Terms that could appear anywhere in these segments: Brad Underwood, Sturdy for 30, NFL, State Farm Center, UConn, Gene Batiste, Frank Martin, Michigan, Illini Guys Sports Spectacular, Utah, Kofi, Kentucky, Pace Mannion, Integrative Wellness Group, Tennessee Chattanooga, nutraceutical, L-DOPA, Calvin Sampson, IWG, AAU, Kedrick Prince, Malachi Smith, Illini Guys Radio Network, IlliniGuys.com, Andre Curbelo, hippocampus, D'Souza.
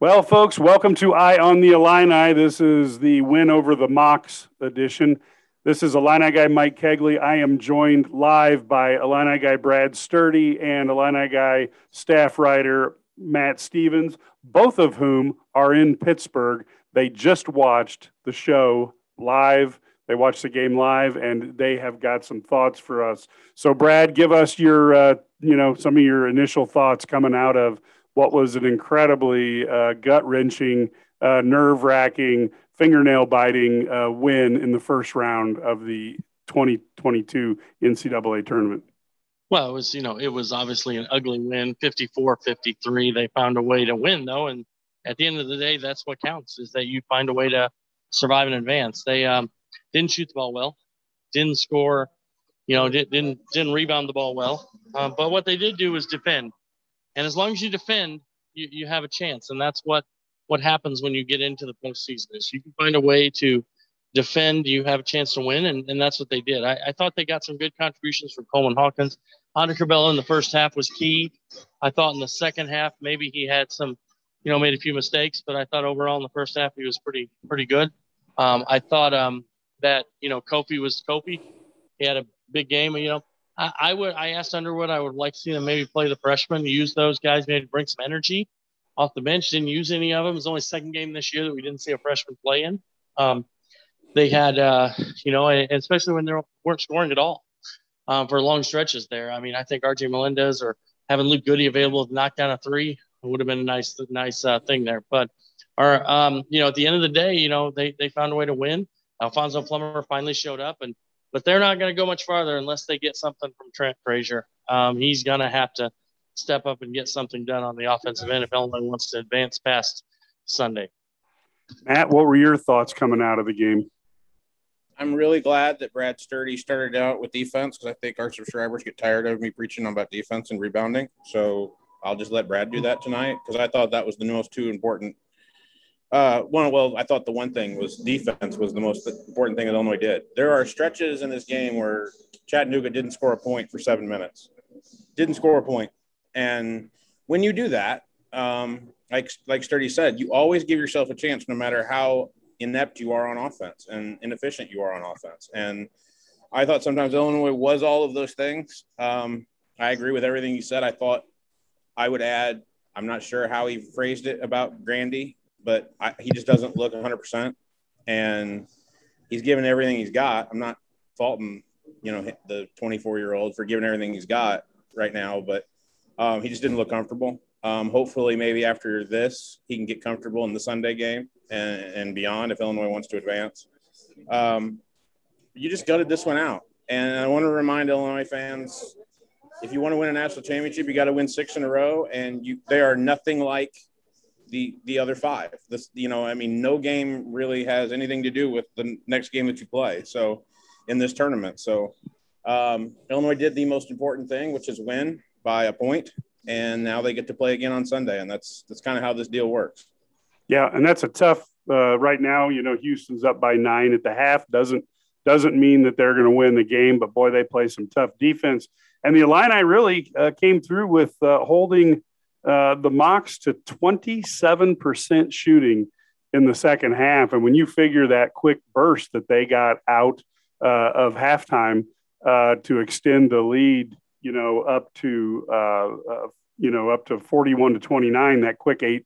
Well, folks, welcome to Eye on the Illini. This is the win over the Mocs edition. This is Illini guy Mike Kegley. I am joined live by Illini guy Brad Sturdy and Illini guy staff writer Matt Stevens, both of whom are in Pittsburgh. They just watched the show live. They watched the game live, and they have got some thoughts for us. So, Brad, give us your, some of your initial thoughts coming out of what was an incredibly gut-wrenching, nerve-wracking, fingernail-biting win in the first round of the 2022 NCAA tournament? Well, it was obviously an ugly win, 54-53. They found a way to win, though, and at the end of the day, that's what counts, is that you find a way to survive and advance. They didn't shoot the ball well, didn't score, didn't rebound the ball well, but what they did do was defend. And as long as you defend, you have a chance. And that's what happens when you get into the postseason is you can find a way to defend, you have a chance to win, and that's what they did. I thought they got some good contributions from Coleman Hawkins. Andre Curbelo in the first half was key. I thought in the second half maybe he had some, made a few mistakes, but I thought overall in the first half he was pretty good. I thought that, Kofi was Kofi. He had a big game, I asked Underwood, I would like to see them maybe play the freshmen, use those guys, maybe bring some energy off the bench. Didn't use any of them. It was only second game this year that we didn't see a freshman play in. They had, and especially when they weren't scoring at all for long stretches there. I mean, I think RJ Melendez or having Luke Goody available to knock down a three would have been a nice thing there. But, at the end of the day, they found a way to win. Alfonso Plummer finally showed up but they're not going to go much farther unless they get something from Trent Frazier. He's going to have to step up and get something done on the offensive end if Illinois wants to advance past Sunday. Matt, what were your thoughts coming out of the game? I'm really glad that Brad Sturdy started out with defense because I think our subscribers get tired of me preaching about defense and rebounding. So I'll just let Brad do that tonight because I thought that was the most two important. I thought the one thing was defense was the most important thing that Illinois did. There are stretches in this game where Chattanooga didn't score a point for 7 minutes. And when you do that, like Sturdy said, you always give yourself a chance no matter how inept you are on offense and inefficient you are on offense. And I thought sometimes Illinois was all of those things. I agree with everything you said. I thought I would add, I'm not sure how he phrased it about Grandy, but he just doesn't look 100%, and he's given everything he's got. I'm not faulting, the 24-year-old for giving everything he's got right now, but he just didn't look comfortable. Hopefully maybe after this he can get comfortable in the Sunday game and beyond if Illinois wants to advance. You just gutted this one out, and I want to remind Illinois fans, if you want to win a national championship, you got to win 6 in a row, and they are nothing like the other five. No game really has anything to do with the next game that you play. So in this tournament, Illinois did the most important thing, which is win by a point. And now they get to play again on Sunday. And that's kind of how this deal works. Yeah. And that's a tough, right now, Houston's up by 9 at the half. Doesn't mean that they're going to win the game, but boy, they play some tough defense. And the Illini really came through with holding the Mocs to 27% shooting in the second half. And when you figure that quick burst that they got out of halftime to extend the lead, up to 41-29, that quick eight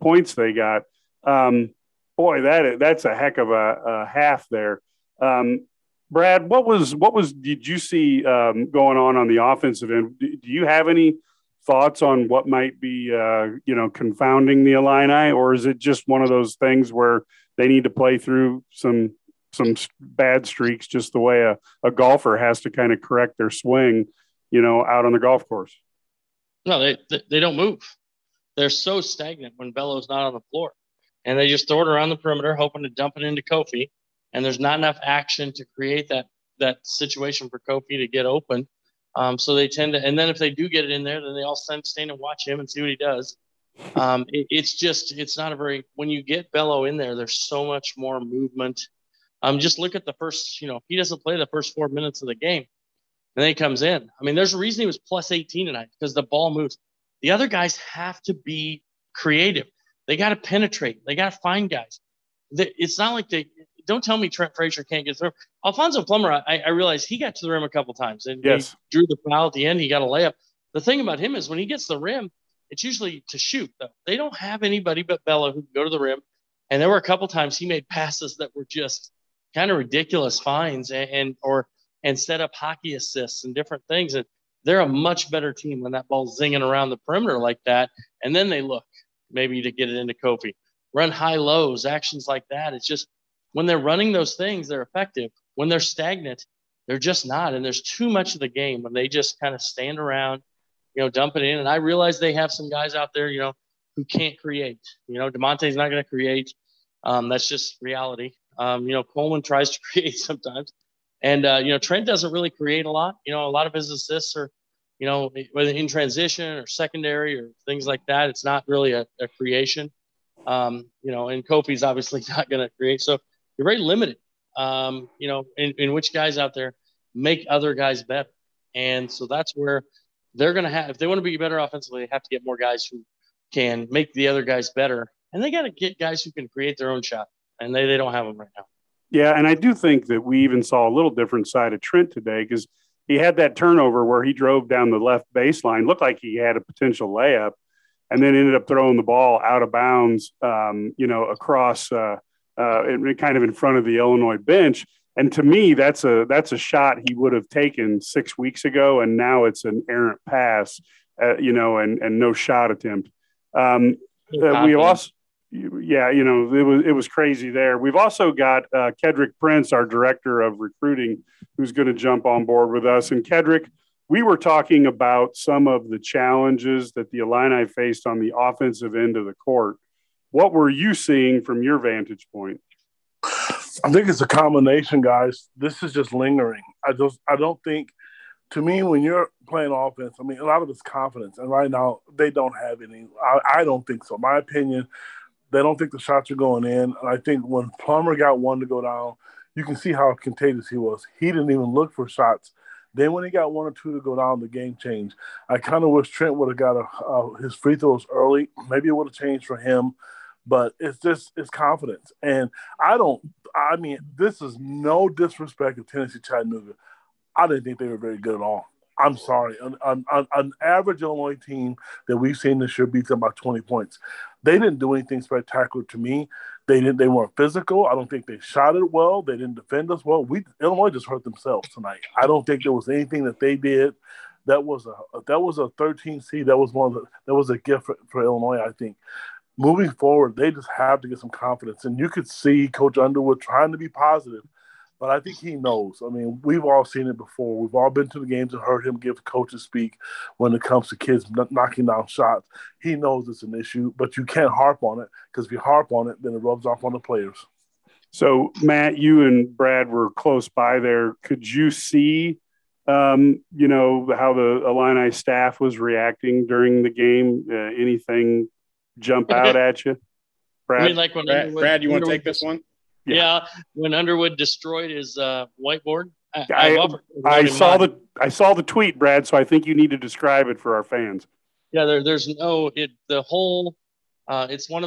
points they got, that's a heck of a half there. Brad, what was did you see going on the offensive end? Do you have any thoughts on what might be, confounding the Illini, or is it just one of those things where they need to play through some bad streaks, just the way a golfer has to kind of correct their swing, out on the golf course? No, they don't move. They're so stagnant when Bellows not on the floor, and they just throw it around the perimeter, hoping to dump it into Kofi. And there's not enough action to create that situation for Kofi to get open. So they tend to, and then if they do get it in there, then they all stand and watch him and see what he does. It's not a very, when you get Bello in there, there's so much more movement. Just look at the first, he doesn't play the first 4 minutes of the game and then he comes in. I mean, there's a reason he was plus 18 tonight because the ball moves. The other guys have to be creative. They got to penetrate. They got to find guys. It's not like they – don't tell me Trent Frazier can't get through. Alfonso Plummer, I realized he got to the rim a couple times. And yes. He drew the foul at the end. He got a layup. The thing about him is when he gets to the rim, it's usually to shoot, though. They don't have anybody but Bella who can go to the rim. And there were a couple times he made passes that were just kind of ridiculous finds and set up hockey assists and different things. And they're a much better team when that ball's zinging around the perimeter like that. And then they look maybe to get it into Kofi. Run high lows, actions like that. It's just when they're running those things, they're effective. When they're stagnant, they're just not. And there's too much of the game when they just kind of stand around, dump it in. And I realize they have some guys out there, who can't create. DeMonte's not going to create. That's just reality. Coleman tries to create sometimes. And, Trent doesn't really create a lot. A lot of his assists are, whether in transition or secondary or things like that. It's not really a creation. And Kofi's obviously not going to create. So you're very limited, in which guys out there make other guys better. And so that's where they're going to have – if they want to be better offensively, they have to get more guys who can make the other guys better. And they got to get guys who can create their own shot. And they don't have them right now. Yeah, and I do think that we even saw a little different side of Trent today because he had that turnover where he drove down the left baseline, looked like he had a potential layup, and then ended up throwing the ball out of bounds, across kind of in front of the Illinois bench. And to me, that's a shot he would have taken 6 weeks ago, and now it's an errant pass, and no shot attempt. We also. Yeah, it was crazy there. We've also got Kedrick Prince, our director of recruiting, who's going to jump on board with us. And Kedrick, we were talking about some of the challenges that the Illini faced on the offensive end of the court. What were you seeing from your vantage point? I think it's a combination, guys. This is just lingering. I don't think. To me, when you're playing offense, a lot of it's confidence, and right now they don't have any. I don't think so. My opinion. They don't think the shots are going in. And I think when Plummer got one to go down, you can see how contagious he was. He didn't even look for shots. Then when he got one or two to go down, the game changed. I kind of wish Trent would have got his free throws early. Maybe it would have changed for him. But it's confidence. And this is no disrespect to Tennessee Chattanooga. I didn't think they were very good at all. I'm sorry. An average Illinois team that we've seen this year beats them by 20 points. They didn't do anything spectacular to me. They weren't physical. I don't think they shot it well. They didn't defend us well. Illinois just hurt themselves tonight. I don't think there was anything that they did that was a 13 seed. That was a gift for Illinois, I think. Moving forward, they just have to get some confidence. And you could see Coach Underwood trying to be positive. But I think he knows. We've all seen it before. We've all been to the games and heard him give coaches speak when it comes to kids knocking down shots. He knows it's an issue, but you can't harp on it because if you harp on it, then it rubs off on the players. So, Matt, you and Brad were close by there. Could you see, how the Illini staff was reacting during the game? Anything jump out at you? Brad, Brad, you want to take this one? Yeah, when Underwood destroyed his whiteboard. I saw the tweet, Brad, so I think you need to describe it for our fans. Yeah, it's one of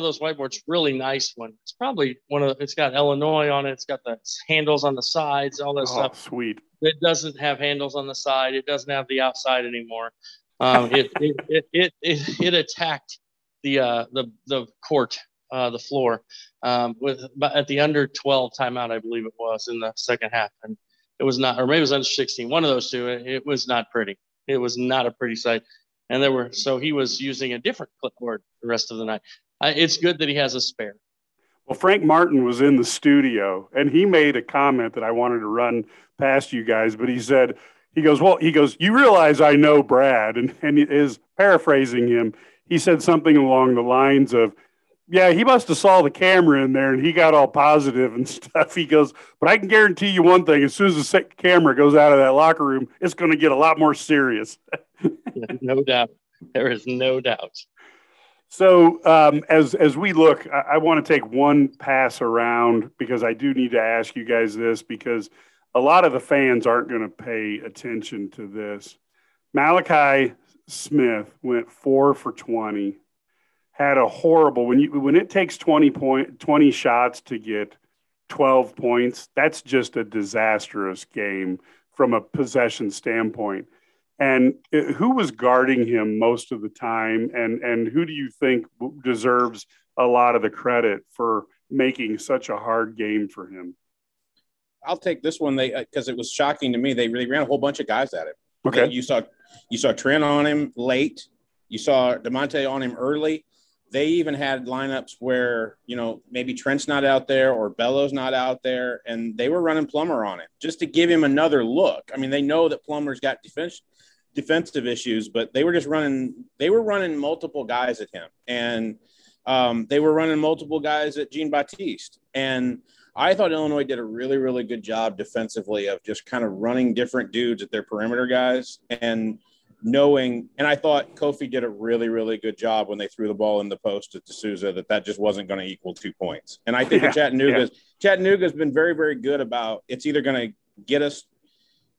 those whiteboards, really nice one. It's probably it's got Illinois on it. It's got the handles on the sides, all that stuff. Sweet. It doesn't have handles on the side. It doesn't have the outside anymore. It attacked the court. The floor at the under 12 timeout, I believe it was in the second half, and it was not, or maybe it was under 16. One of those two. It was not pretty. It was not a pretty sight, and so he was using a different clipboard the rest of the night. It's good that he has a spare. Well, Frank Martin was in the studio, and he made a comment that I wanted to run past you guys, but he said, you realize I know Brad, and he is paraphrasing him. He said something along the lines of, yeah, he must have saw the camera in there, and he got all positive and stuff. He goes, but I can guarantee you one thing. As soon as the camera goes out of that locker room, it's going to get a lot more serious. No doubt. There is no doubt. So as we look, I want to take one pass around because I do need to ask you guys this because a lot of the fans aren't going to pay attention to this. Malachi Smith went 4 for 20. had a horrible, when it takes 20 shots to get 12 points, that's just a disastrous game from a possession standpoint. And who was guarding him most of the time? And who do you think deserves a lot of the credit for making such a hard game for him? I'll take this one. Because it was shocking to me. They really ran a whole bunch of guys at him. Okay. You saw Trent on him late. You saw DeMonte on him early. They even had lineups where, maybe Trent's not out there or Bellows not out there, and they were running Plummer on him just to give him another look. I mean, they know that Plummer's got defensive issues, but they were running multiple guys at him, and they were running multiple guys at Gene Batiste. And I thought Illinois did a really, really good job defensively of just kind of running different dudes at their perimeter guys and knowing. And I thought Kofi did a really, really good job when they threw the ball in the post at D'Souza, that just wasn't going to equal 2 points. And I think Chattanooga's been very, very good about, it's either going to get us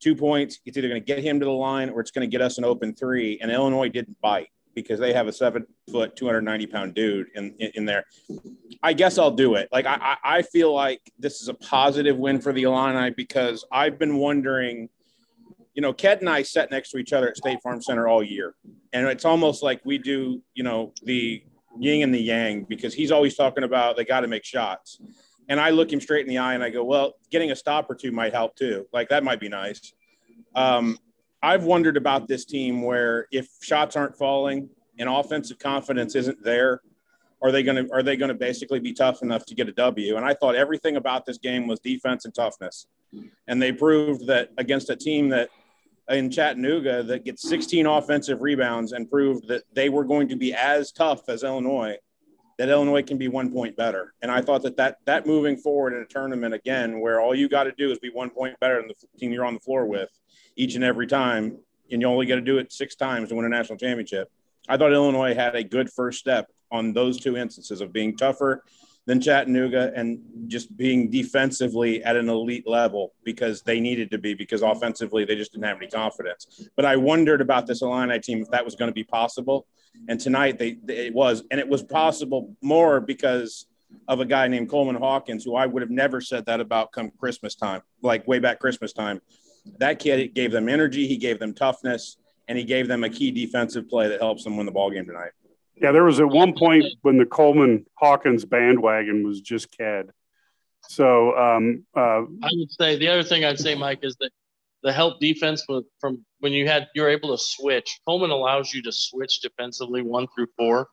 2 points, it's either going to get him to the line, or it's going to get us an open three. And Illinois didn't bite because they have a 7-foot, 290-pound dude in there. I guess I'll do it. Like, I feel like this is a positive win for the Illini because I've been wondering, Ked and I sat next to each other at State Farm Center all year. And it's almost like we do, the yin and the yang, because he's always talking about they got to make shots. And I look him straight in the eye and I go, well, getting a stop or two might help too. Like, that might be nice. I've wondered about this team where if shots aren't falling and offensive confidence isn't there, are they going to basically be tough enough to get a W? And I thought everything about this game was defense and toughness. And they proved that against a team that in Chattanooga that gets 16 offensive rebounds and proved that they were going to be as tough as Illinois, that Illinois can be 1 point better. And I thought that moving forward in a tournament again, where all you got to do is be 1 point better than the team you're on the floor with each and every time, and you only got to do it 6 times to win a national championship. I thought Illinois had a good first step on those two instances of being tougher than Chattanooga and just being defensively at an elite level, because they needed to be, because offensively they just didn't have any confidence. But I wondered about this Illini team, if that was going to be possible. And tonight it was, and it was possible more because of a guy named Coleman Hawkins, who I would have never said that about come Christmas time, like way back Christmas time. That kid gave them energy, he gave them toughness, and he gave them a key defensive play that helps them win the ballgame tonight. Yeah, there was at one point when the Coleman Hawkins bandwagon was just Ked. So I would say the other thing I'd say, Mike, is that the help defense from when you're able to switch. Coleman allows you to switch defensively 1 through 4,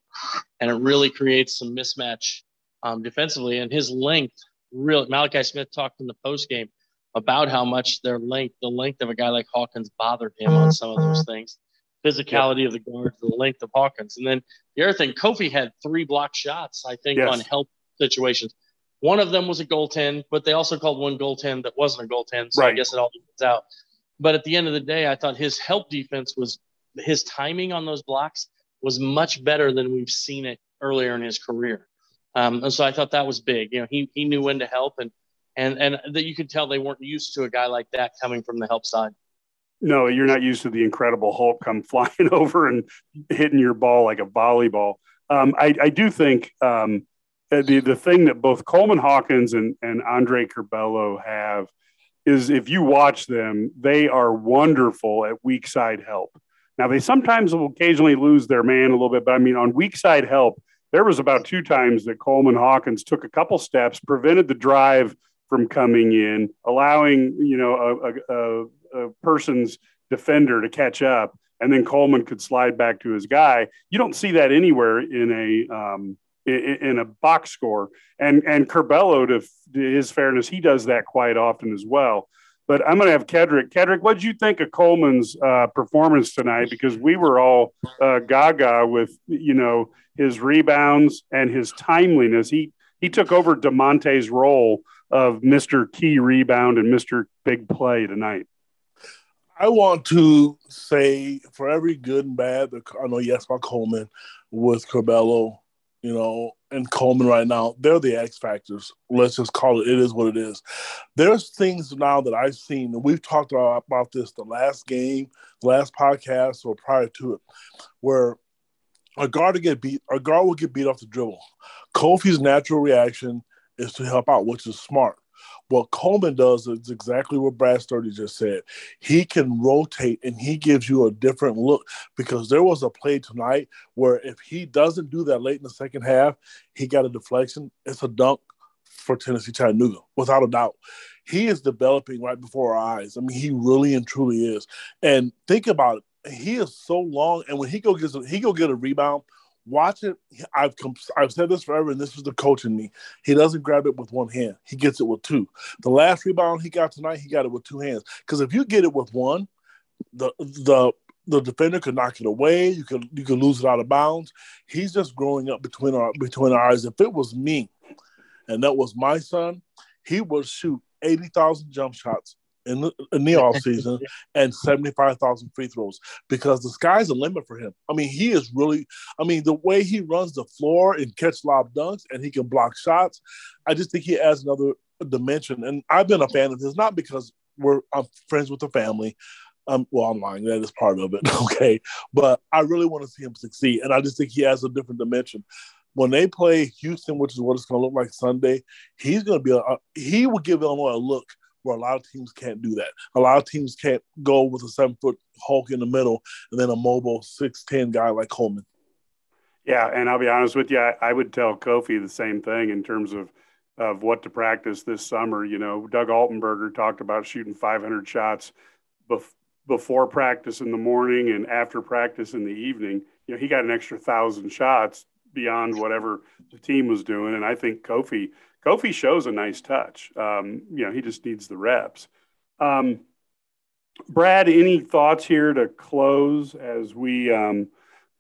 and it really creates some mismatch defensively. And his length, Malachi Smith talked in the postgame about how much the length of a guy like Hawkins bothered him on some of those things. Physicality of the guards, the length of Hawkins. And then the other thing, Kofi had 3 block shots, I think, on help situations. One of them was a goaltend, but they also called one goaltend that wasn't a goaltend, so I guess it all comes out. But at the end of the day, I thought his help defense was – his timing on those blocks was much better than we've seen it earlier in his career. And so I thought that was big. He knew when to help, and that you could tell they weren't used to a guy like that coming from the help side. No, you're not used to the Incredible Hulk come flying over and hitting your ball like a volleyball. I do think the thing that both Coleman Hawkins and Andre Curbelo have is, if you watch them, they are wonderful at weak side help. Now, they sometimes will occasionally lose their man a little bit, but, I mean, on weak side help, there was about 2 times that Coleman Hawkins took a couple steps, prevented the drive from coming in, allowing, a person's defender to catch up, and then Coleman could slide back to his guy. You don't see that anywhere in a box score. And Curbelo, to his fairness, he does that quite often as well. But I'm going to have Kedrick. Kedrick, what did you think of Coleman's performance tonight? Because we were all gaga with his rebounds and his timeliness. He took over DeMonte's role of Mr. Key Rebound and Mr. Big Play tonight. I want to say, for every good and bad, I know you asked about Coleman with Curbelo, and Coleman right now, they're the X factors. Let's just call it. It is what it is. There's things now that I've seen, and we've talked about this the last game, last podcast, or prior to it, where a guard to get beat, a guard will get beat off the dribble. Kofi's natural reaction is to help out, which is smart. What Coleman does is exactly what Brad Sturdy just said. He can rotate, and he gives you a different look, because there was a play tonight where if he doesn't do that late in the second half, he got a deflection. It's a dunk for Tennessee Chattanooga, without a doubt. He is developing right before our eyes. I mean, he really and truly is. And think about it. He is so long, and when he go get a rebound, watch it. I've said this forever, and this is the coach in me. He doesn't grab it with one hand. He gets it with two. The last rebound he got tonight, he got it with two hands. Because if you get it with one, the defender could knock it away. You could lose it out of bounds. He's just growing up between our eyes. If it was me, and that was my son, he would shoot 80,000 jump shots in the offseason and 75,000 free throws, because the sky's the limit for him. I mean, he is really – I mean, the way he runs the floor and catch lob dunks, and he can block shots, I just think he adds another dimension. And I've been a fan of his, not because I'm friends with the family. Well, I'm lying. That is part of it, okay? But I really want to see him succeed, and I just think he has a different dimension. When they play Houston, which is what it's going to look like Sunday, he's going to be he will give Illinois a look where a lot of teams can't do that. A lot of teams can't go with a 7-foot Hulk in the middle and then a mobile 6'10 guy like Coleman. Yeah, and I'll be honest with you, I would tell Kofi the same thing in terms of what to practice this summer. You know, Doug Altenberger talked about shooting 500 shots before practice in the morning and after practice in the evening. You know, he got an extra 1,000 shots beyond whatever the team was doing. And I think Kofi shows a nice touch. You know, he just needs the reps. Brad, any thoughts here to close as we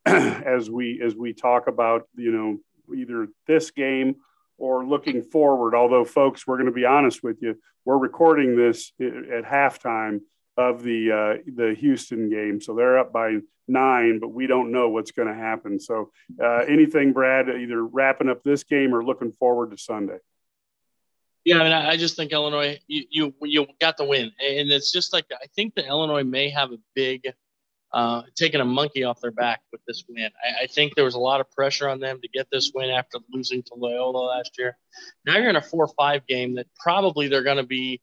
as we talk about, you know, either this game or looking forward? Although, folks, we're going to be honest with you, we're recording this at halftime of the Houston game, so they're up by 9, but we don't know what's going to happen. So, anything, Brad, either wrapping up this game or looking forward to Sunday? Yeah, I mean, I just think Illinois, you got the win, and it's just like I think that Illinois may have a big taking a monkey off their back with this win. I think there was a lot of pressure on them to get this win after losing to Loyola last year. Now you're in a 4-5 game that probably they're going to be.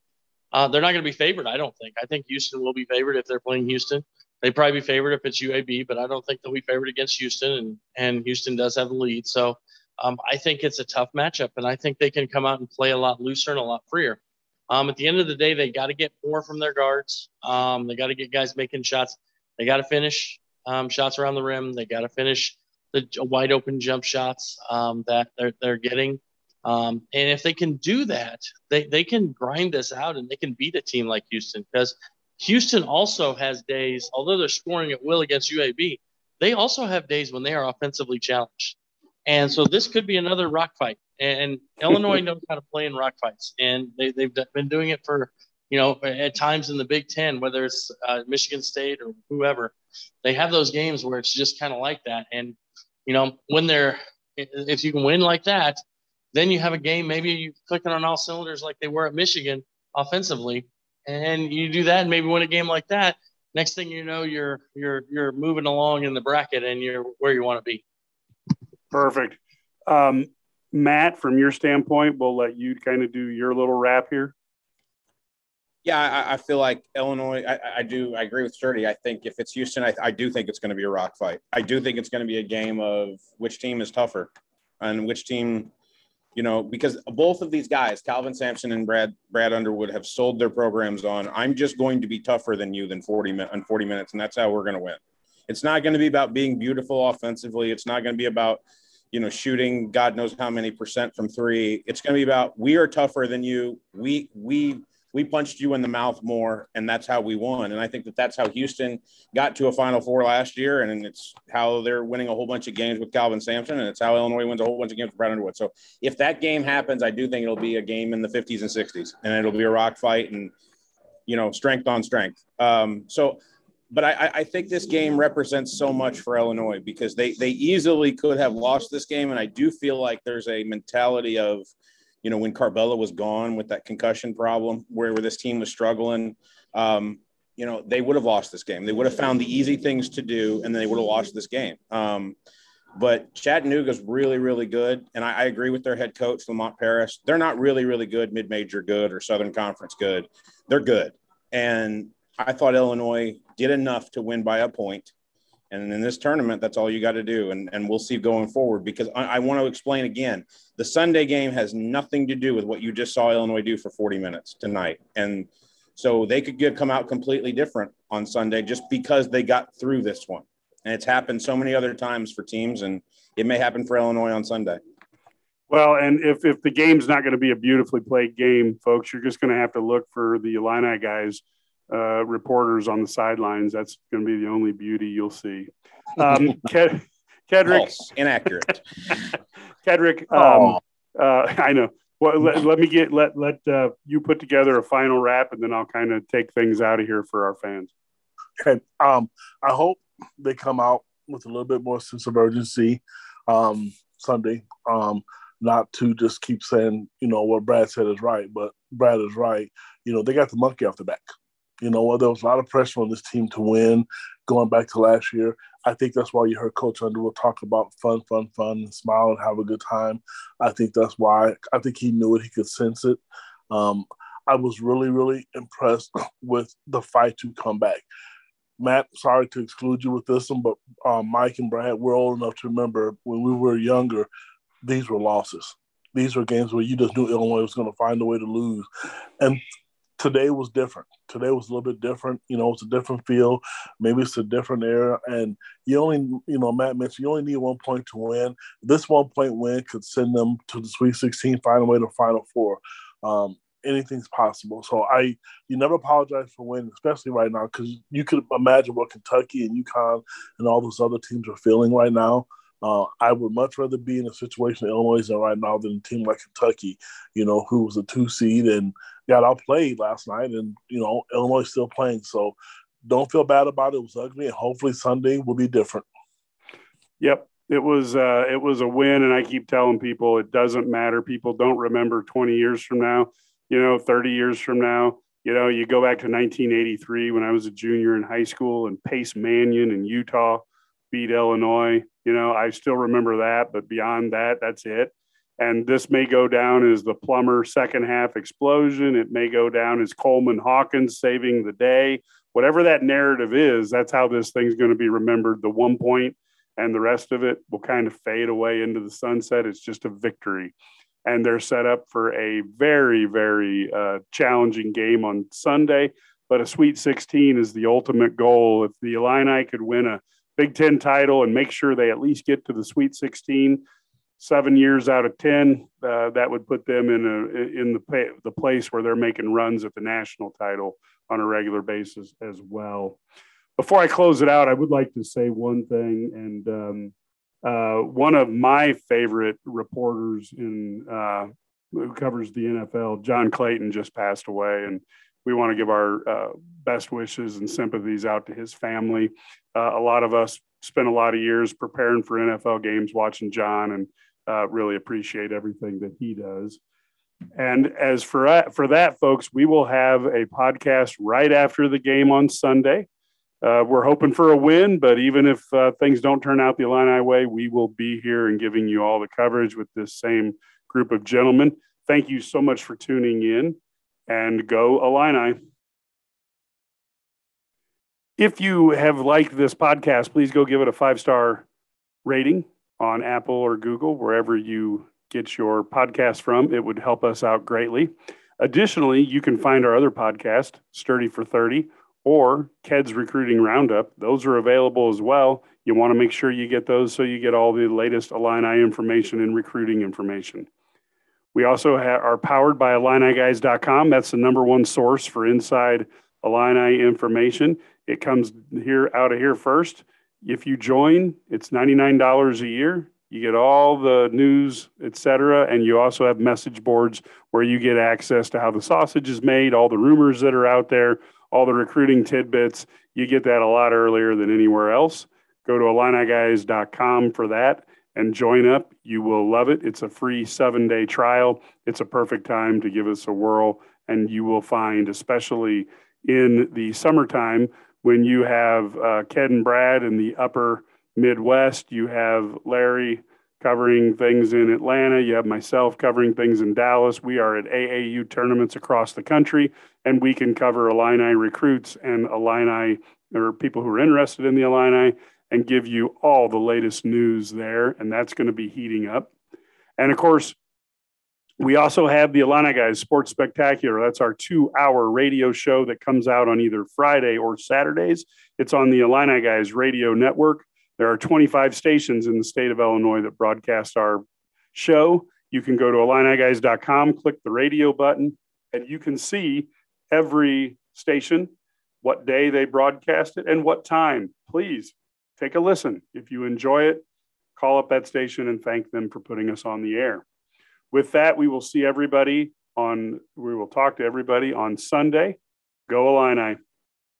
They're not going to be favored, I don't think. I think Houston will be favored if they're playing Houston. They'd probably be favored if it's UAB, but I don't think they'll be favored against Houston, and Houston does have the lead. So I think it's a tough matchup, and I think they can come out and play a lot looser and a lot freer. At the end of the day, they got to get more from their guards. They got to get guys making shots. They got to finish shots around the rim. They got to finish the wide-open jump shots that they're getting. And if they can do that, they can grind this out and they can beat a team like Houston, because Houston also has days, although they're scoring at will against UAB, they also have days when they are offensively challenged. And so this could be another rock fight. And Illinois knows how to play in rock fights. And they've been doing it for, you know, at times in the Big Ten, whether it's Michigan State or whoever, they have those games where it's just kind of like that. And, you know, if you can win like that, then you have a game, maybe you're clicking on all cylinders like they were at Michigan offensively, and you do that and maybe win a game like that. Next thing you know, you're moving along in the bracket and you're where you want to be. Perfect. Matt, from your standpoint, we'll let you kind of do your little wrap here. Yeah, I feel like Illinois, I agree with Sturdy. I think if it's Houston, I do think it's going to be a rock fight. I do think it's going to be a game of which team is tougher and which team – you know, because both of these guys, Calvin Sampson and Brad Underwood, have sold their programs on, I'm just going to be tougher than you on 40 minutes, and that's how we're going to win. It's not going to be about being beautiful offensively. It's not going to be about, you know, shooting God knows how many % from three. It's going to be about, we are tougher than you. We punched you in the mouth more, and that's how we won. And I think that that's how Houston got to a Final Four last year, and it's how they're winning a whole bunch of games with Calvin Sampson, and it's how Illinois wins a whole bunch of games with Brad Underwood. So if that game happens, I do think it'll be a game in the 50s and 60s, and it'll be a rock fight and, you know, strength on strength. But I think this game represents so much for Illinois, because they easily could have lost this game, and I do feel like there's a mentality of, you know, when Carbella was gone with that concussion problem, where this team was struggling, you know, they would have lost this game. They would have found the easy things to do, and they would have lost this game. But Chattanooga's really, really good, and I agree with their head coach, Lamont Paris. They're not really, really good, mid-major good or Southern Conference good. They're good. And I thought Illinois did enough to win by a point. And in this tournament, that's all you got to do, and we'll see going forward, because I want to explain again, the Sunday game has nothing to do with what you just saw Illinois do for 40 minutes tonight. And so they could come out completely different on Sunday just because they got through this one. And it's happened so many other times for teams, and it may happen for Illinois on Sunday. Well, and if the game's not going to be a beautifully played game, folks, you're just going to have to look for the Illini guys, reporters on the sidelines. That's going to be the only beauty you'll see. Kedrick. False. Inaccurate. Kedrick. I know. Well, let me you put together a final wrap, and then I'll kind of take things out of here for our fans. Okay. I hope they come out with a little bit more sense of urgency Sunday, not to just keep saying, you know, what Brad said is right, but Brad is right. You know, they got the monkey off the back. You know, well, there was a lot of pressure on this team to win going back to last year. I think that's why you heard Coach Underwood talk about fun, and smile and have a good time. I think that's why. I think he knew it. He could sense it. I was really, really impressed with the fight to come back. Matt, sorry to exclude you with this one, but Mike and Brad, we're old enough to remember when we were younger, these were losses. These were games where you just knew Illinois was going to find a way to lose. And today was different. Today was a little bit different. You know, it's a different feel. Maybe it's a different era. And Matt mentioned you only need 1 point to win. This 1 point win could send them to the Sweet 16, find a way to Final Four. Anything's possible. So you never apologize for winning, especially right now, because you could imagine what Kentucky and UConn and all those other teams are feeling right now. I would much rather be in a situation in Illinois right now than a team like Kentucky, you know, who was a 2 seed and got outplayed last night, and, you know, Illinois still playing. So don't feel bad about it. It was ugly, and hopefully Sunday will be different. Yep. It was a win, and I keep telling people it doesn't matter. People don't remember 20 years from now. 30 years from now, you go back to 1983 when I was a junior in high school and Pace Mannion in Utah beat Illinois. I still remember that, but beyond that, that's it. And this may go down as the Plummer second half explosion. It may go down as Coleman Hawkins saving the day. Whatever that narrative is, that's how this thing's going to be remembered. The 1 point and the rest of it will kind of fade away into the sunset. It's just a victory. And they're set up for a very, very challenging game on Sunday. But a Sweet 16 is the ultimate goal. If the Illini could win a Big Ten title and make sure they at least get to the Sweet 16, 7 years out of 10, that would put them in the place where they're making runs at the national title on a regular basis as well. Before I close it out, I would like to say one thing, and one of my favorite reporters who covers the NFL, John Clayton, just passed away, and we want to give our best wishes and sympathies out to his family. A lot of us spent a lot of years preparing for NFL games, watching John, and really appreciate everything that he does. And as for that, folks, we will have a podcast right after the game on Sunday. We're hoping for a win, but even if things don't turn out the Illini way, we will be here and giving you all the coverage with this same group of gentlemen. Thank you so much for tuning in, and go Illini. If you have liked this podcast, please go give it a 5-star rating on Apple or Google, wherever you get your podcast from. It would help us out greatly. Additionally, you can find our other podcast, Sturdy for 30, or Ked's Recruiting Roundup. Those are available as well. You want to make sure you get those so you get all the latest Illini information and recruiting information. We also are powered by IlliniGuys.com. That's the #1 source for inside Illini information. It comes out of here first. If you join, it's $99 a year. You get all the news, etc., and you also have message boards where you get access to how the sausage is made, all the rumors that are out there, all the recruiting tidbits. You get that a lot earlier than anywhere else. Go to IlliniGuys.com for that and join up. You will love it. It's a free 7-day trial. It's a perfect time to give us a whirl, and you will find, especially in the summertime, when you have Ked and Brad in the upper Midwest. You have Larry covering things in Atlanta. You have myself covering things in Dallas. We are at AAU tournaments across the country, and we can cover Illini recruits and Illini or people who are interested in the Illini and give you all the latest news there. And that's going to be heating up. And of course, we also have the Illini Guys Sports Spectacular. That's our 2-hour radio show that comes out on either Friday or Saturdays. It's on the Illini Guys radio network. There are 25 stations in the state of Illinois that broadcast our show. You can go to IlliniGuys.com, click the radio button, and you can see every station, what day they broadcast it, and what time. Please take a listen. If you enjoy it, call up that station and thank them for putting us on the air. With that, we will see everybody on, we will talk to everybody on Sunday. Go Illini.